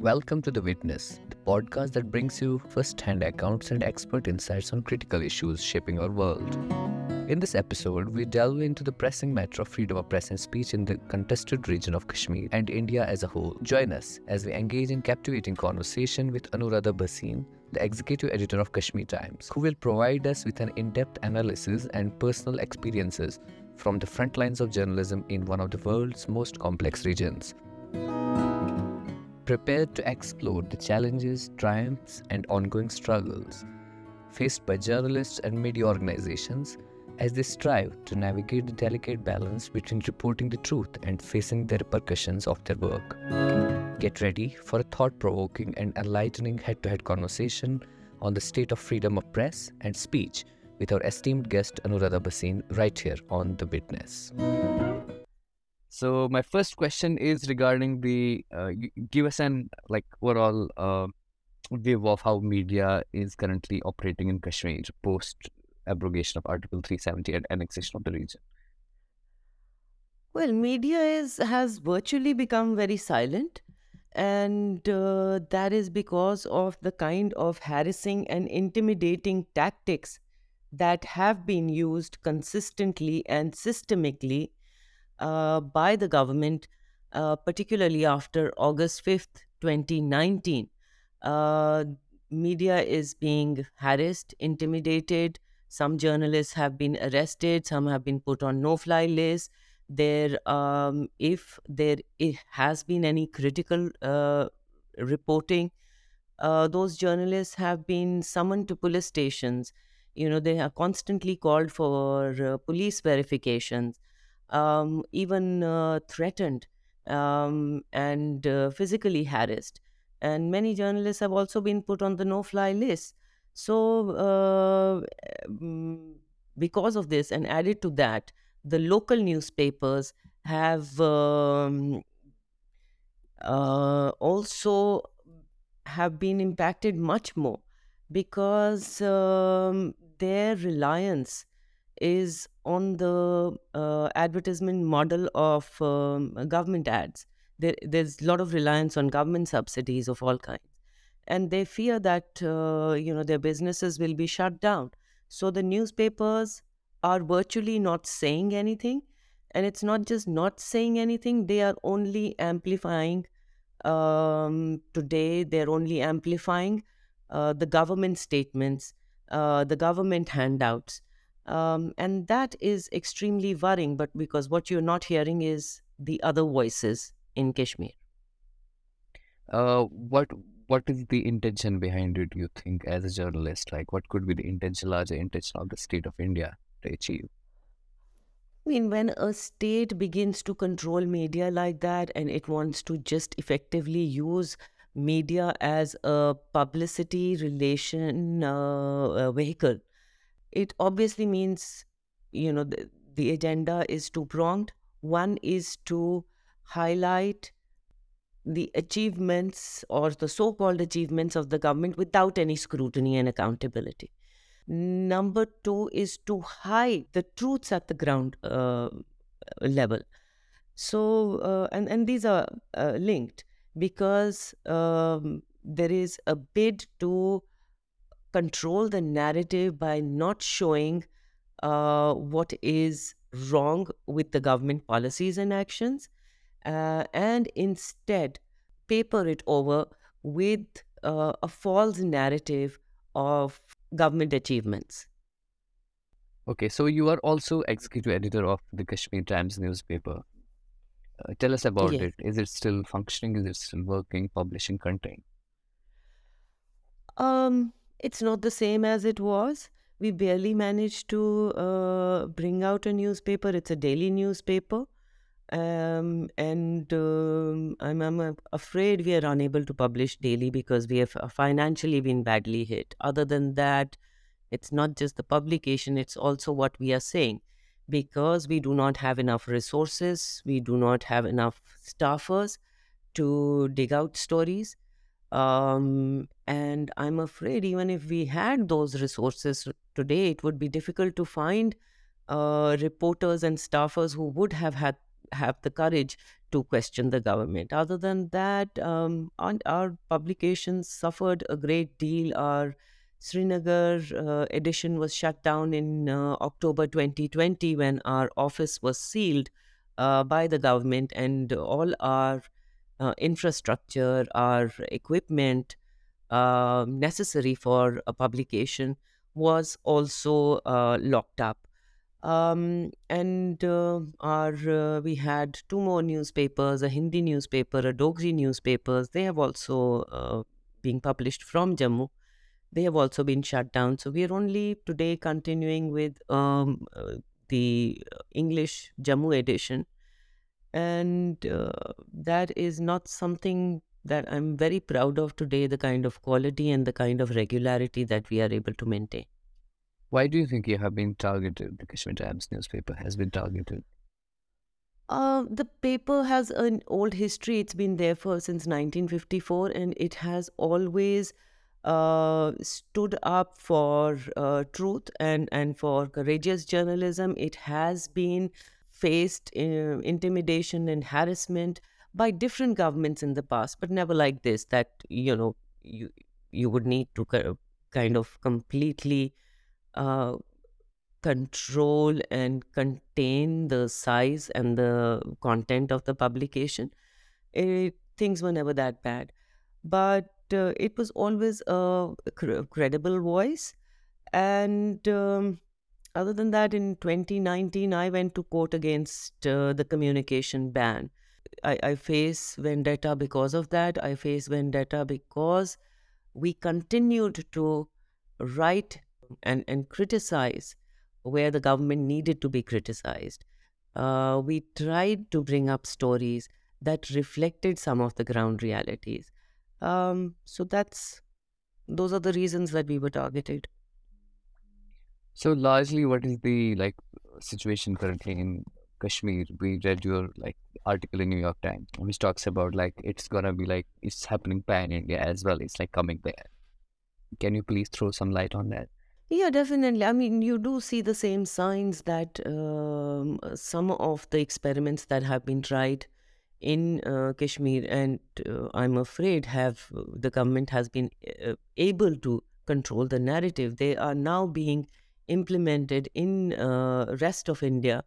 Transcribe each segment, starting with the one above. Welcome to The Witness, the podcast that brings you first-hand accounts and expert insights on critical issues shaping our world. In this episode, we delve into the pressing matter of freedom of press and speech in the contested region of Kashmir and India as a whole. Join us as we engage in captivating conversation with Anuradha Bhasin, the executive editor of Kashmir Times, who will provide us with an in-depth analysis and personal experiences from the front lines of journalism in one of the world's most complex regions. Prepare to explore the challenges, triumphs, and ongoing struggles faced by journalists and media organizations as they strive to navigate the delicate balance between reporting the truth and facing the repercussions of their work. Get ready for a thought-provoking and enlightening head-to-head conversation on the state of freedom of press and speech with our esteemed guest Anuradha Bhasin right here on The Witness. So my first question is regarding the give us an overall view of how media is currently operating in Kashmir post abrogation of Article 370 and annexation of the region. Well, media has virtually become very silent, and that is because of the kind of harassing and intimidating tactics that have been used consistently and systemically by the government, particularly after August 5th, 2019. Media is being harassed, intimidated. Some journalists have been arrested. Some have been put on no-fly lists. If there has been any critical reporting, those journalists have been summoned to police stations. They are constantly called for police verifications. Even threatened and physically harassed. And many journalists have also been put on the no-fly list. So because of this, and added to that, the local newspapers have also have been impacted much more, because their reliance is on the advertisement model of government ads. There's a lot of reliance on government subsidies of all kinds. And they fear that, their businesses will be shut down. So the newspapers are virtually not saying anything. And it's not just not saying anything, they are only amplifying. Today, they're only amplifying the government statements, the government handouts. And that is extremely worrying, but because what you're not hearing is the other voices in Kashmir. What is the intention behind it, you think, as a journalist? What could be the larger intention of the state of India to achieve? When a state begins to control media like that, and it wants to just effectively use media as a publicity relation vehicle, it obviously means, the agenda is two-pronged. One is to highlight the achievements or the so-called achievements of the government without any scrutiny and accountability. Number two is to hide the truths at the ground level. So, and these are linked, because there is a bid to control the narrative by not showing what is wrong with the government policies and actions, and instead paper it over with a false narrative of government achievements. Okay, so you are also executive editor of the Kashmir Times newspaper. Tell us about it. Is it still functioning? Is it still working, publishing content? It's not the same as it was. We barely managed to bring out a newspaper. It's a daily newspaper. I'm afraid we are unable to publish daily because we have financially been badly hit. Other than that, it's not just the publication, it's also what we are saying. Because we do not have enough resources, we do not have enough staffers to dig out stories. And I'm afraid even if we had those resources today, it would be difficult to find reporters and staffers who would have the courage to question the government. Other than that, our publications suffered a great deal. Our Srinagar edition was shut down in October 2020 when our office was sealed by the government, and all our infrastructure, our equipment necessary for a publication was also locked up. We had two more newspapers, a Hindi newspaper, a Dogri newspapers. They have also been published from Jammu. They have also been shut down. So we are only today continuing with the English Jammu edition. And that is not something that I'm very proud of today, the kind of quality and the kind of regularity that we are able to maintain. Why do you think you have been targeted? The Kashmir Times newspaper has been targeted. The paper has an old history. It's been there since 1954, and it has always stood up for truth and for courageous journalism. It has been faced intimidation and harassment by different governments in the past, but never like this, that, you know, you would need to kind of completely control and contain the size and the content of the publication. Things were never that bad, but it was always a credible voice. And other than that, in 2019, I went to court against the communication ban. I face vendetta because of that. I face vendetta because we continued to write and criticize where the government needed to be criticized. We tried to bring up stories that reflected some of the ground realities. So those are the reasons that we were targeted. So largely, what is the situation currently in Kashmir? We read your article in New York Times, which talks about it's gonna be it's happening pan-India as well. It's coming there. Can you please throw some light on that? Yeah, definitely. I mean, you do see the same signs that some of the experiments that have been tried in Kashmir and I'm afraid the government has been able to control the narrative. They are now being implemented in rest of India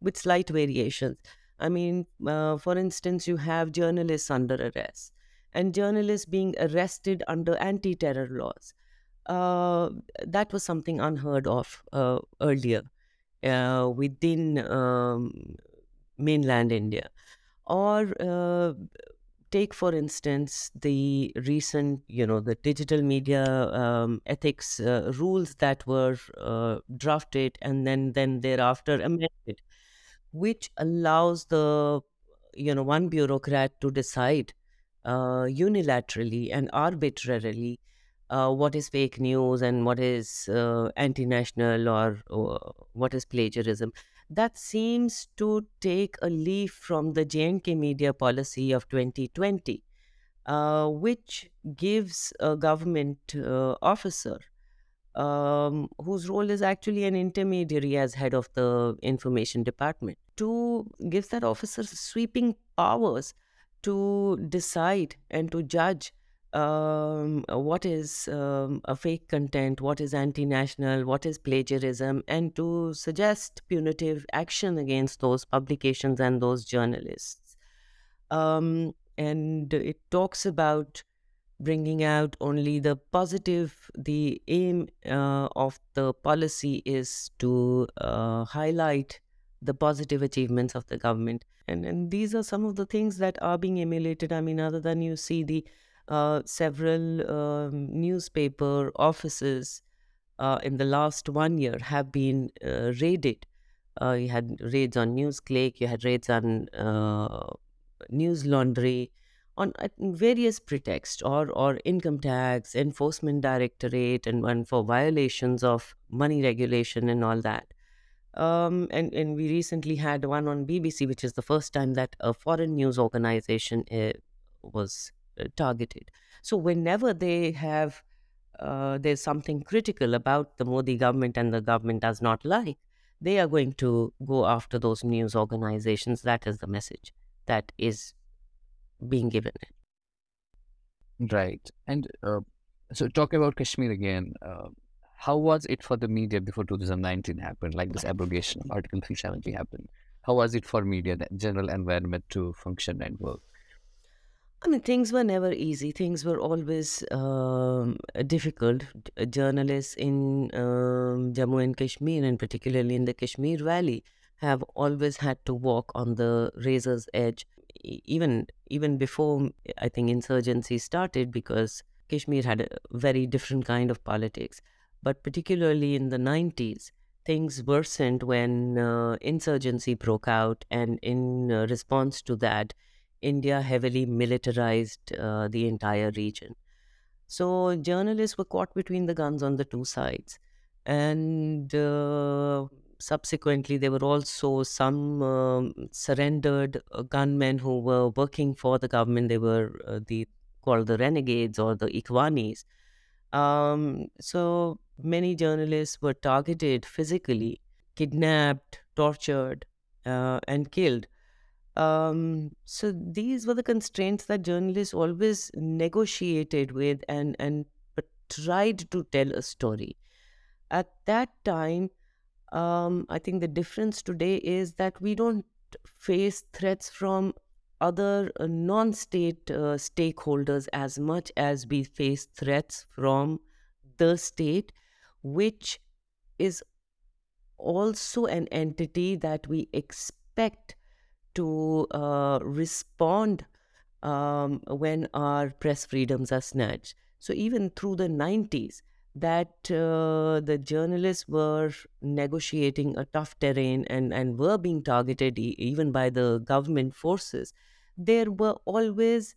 with slight variations. I mean, for instance, you have journalists under arrest and journalists being arrested under anti-terror laws. That was something unheard of earlier within mainland India. Or take, for instance, the recent, the digital media ethics rules that were drafted and then thereafter amended, which allows the, one bureaucrat to decide unilaterally and arbitrarily what is fake news and what is anti-national or what is plagiarism. That seems to take a leaf from the J&K media policy of 2020, which gives a government officer whose role is actually an intermediary as head of the information department, to give that officer sweeping powers to decide and to judge what is a fake content, what is anti-national, what is plagiarism, and to suggest punitive action against those publications and those journalists. And it talks about bringing out only the positive. The aim of the policy is to highlight the positive achievements of the government. And these are some of the things that are being emulated. I mean, other than you see the several newspaper offices in the last 1 year have been raided. You had raids on Newsclick, you had raids on News Laundry, on various pretexts or income tax, enforcement directorate, and one for violations of money regulation and all that. And we recently had one on BBC, which is the first time that a foreign news organization was targeted. So whenever they have there's something critical about the Modi government and the government does not like, they are going to go after those news organizations. That is the message. that is being given. Right. And so talking about Kashmir again, how was it for the media before 2019 happened, like this abrogation of Article 370 happened? How was it for media, that general environment to function and work? I mean, things were never easy. Things were always difficult. Journalists in Jammu and Kashmir, and particularly in the Kashmir Valley, have always had to walk on the razor's edge, even before, I think, insurgency started, because Kashmir had a very different kind of politics. But particularly in the 90s, things worsened when insurgency broke out, and in response to that, India heavily militarized the entire region. So journalists were caught between the guns on the two sides. And subsequently, there were also some surrendered gunmen who were working for the government. They were called the renegades or the Ikhwanis. So many journalists were targeted physically, kidnapped, tortured, and killed. So these were the constraints that journalists always negotiated with and tried to tell a story. At that time, I think the difference today is that we don't face threats from other non-state stakeholders as much as we face threats from the state, which is also an entity that we expect to respond when our press freedoms are snatched. So even through the 90s, that the journalists were negotiating a tough terrain and were being targeted even by the government forces, there were always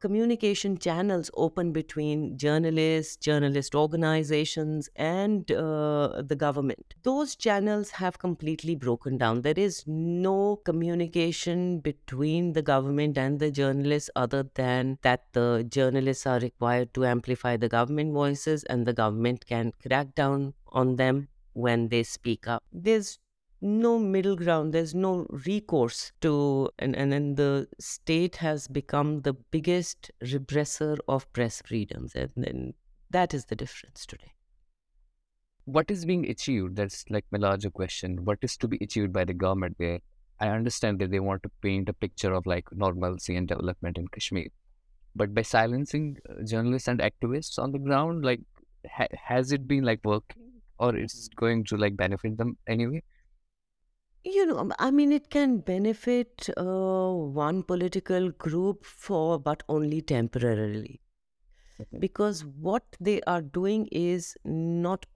communication channels open between journalists, journalist organizations, and the government. Those channels have completely broken down. There is no communication between the government and the journalists, other than that the journalists are required to amplify the government voices and the government can crack down on them when they speak up. There's no middle ground, there's no recourse to, and the state has become the biggest repressor of press freedoms, and that is the difference today. What is being achieved? That's like my larger question. What is to be achieved by the government there? I understand that they want to paint a picture of like normalcy and development in Kashmir, but by silencing journalists and activists on the ground, like has it been like working, or it's going to like benefit them anyway? You know, I mean, it can benefit one political group but only temporarily. Okay. Because what they are doing is not,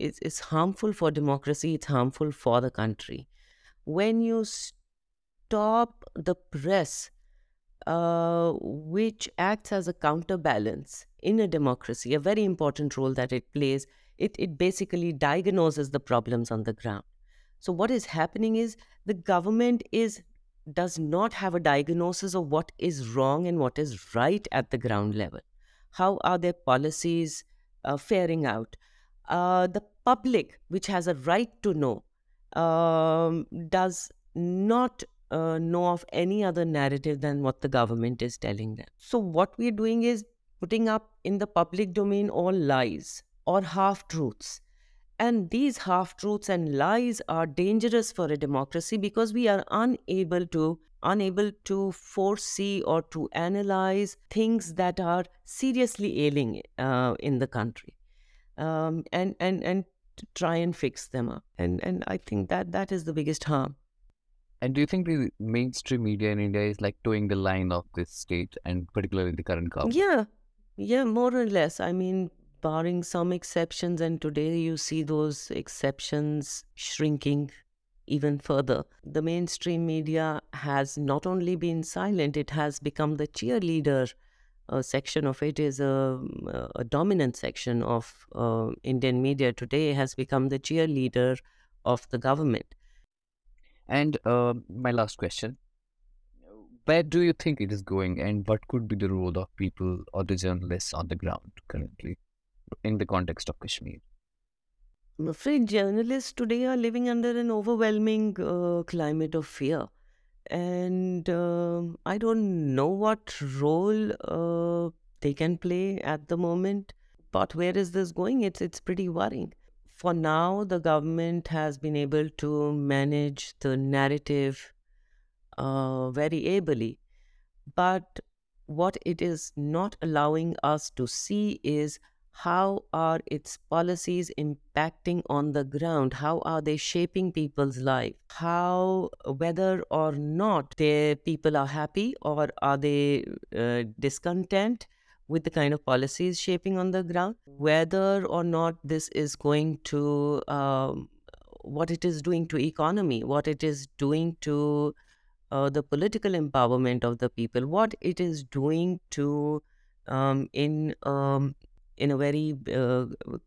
it's harmful for democracy, it's harmful for the country. When you stop the press, which acts as a counterbalance in a democracy, a very important role that it plays, it basically diagnoses the problems on the ground. So what is happening is the government does not have a diagnosis of what is wrong and what is right at the ground level. How are their policies faring out? The public, which has a right to know, does not know of any other narrative than what the government is telling them. So what we're doing is putting up in the public domain all lies or half-truths. And these half-truths and lies are dangerous for a democracy, because we are unable to foresee or to analyze things that are seriously ailing in the country, and to try and fix them up. And I think that is the biggest harm. And do you think the mainstream media in India is like towing the line of this state, and particularly the current government? Yeah, more or less. I mean, barring some exceptions, and today you see those exceptions shrinking even further. The mainstream media has not only been silent, it has become the cheerleader. A section of it is a dominant section of Indian media today, has become the cheerleader of the government. And my last question, where do you think it is going, and what could be the role of people or the journalists on the ground currently in the context of Kashmir? I'm afraid journalists today are living under an overwhelming climate of fear. And I don't know what role they can play at the moment. But where is this going? It's pretty worrying. For now, the government has been able to manage the narrative very ably. But what it is not allowing us to see is how are its policies impacting on the ground? How are they shaping people's life? How, whether or not the people are happy or are they discontent with the kind of policies shaping on the ground, whether or not this is going to, what it is doing to economy, what it is doing to the political empowerment of the people, what it is doing to, in a very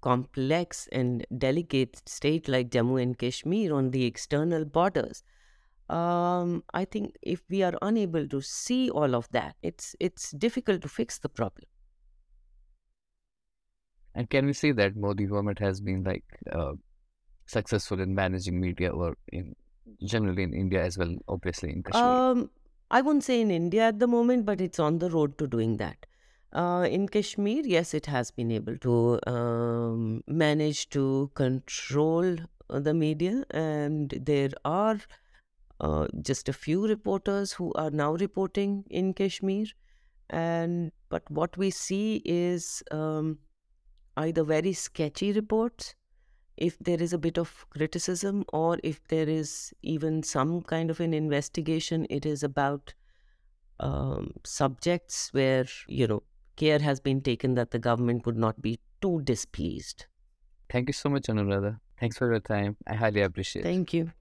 complex and delicate state like Jammu and Kashmir on the external borders. I think if we are unable to see all of that, it's difficult to fix the problem. And can we say that Modi government has been like successful in managing media, or in generally in India as well, obviously in Kashmir? I wouldn't say in India at the moment, but it's on the road to doing that. In Kashmir, yes, it has been able to manage to control the media, and there are just a few reporters who are now reporting in Kashmir, but what we see is either very sketchy reports, if there is a bit of criticism, or if there is even some kind of an investigation, it is about subjects where, you know, care has been taken that the government would not be too displeased. Thank you so much, Anuradha. Thanks for your time. I highly appreciate it. Thank you.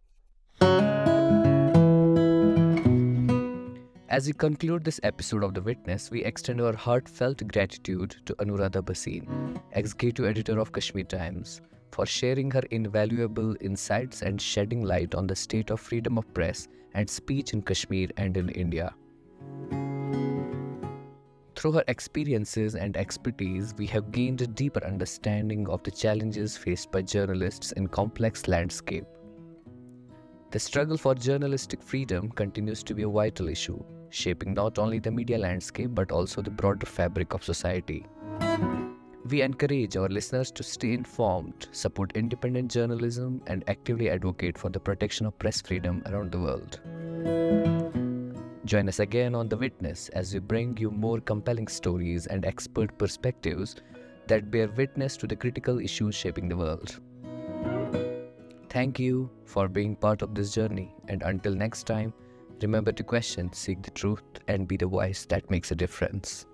As we conclude this episode of The Witness, we extend our heartfelt gratitude to Anuradha Bhasin, Executive Editor of Kashmir Times, for sharing her invaluable insights and shedding light on the state of freedom of press and speech in Kashmir and in India. Through her experiences and expertise, we have gained a deeper understanding of the challenges faced by journalists in complex landscape. The struggle for journalistic freedom continues to be a vital issue, shaping not only the media landscape but also the broader fabric of society. We encourage our listeners to stay informed, support independent journalism, and actively advocate for the protection of press freedom around the world. Join us again on The Witness as we bring you more compelling stories and expert perspectives that bear witness to the critical issues shaping the world. Thank you for being part of this journey, and until next time, remember to question, seek the truth, and be the voice that makes a difference.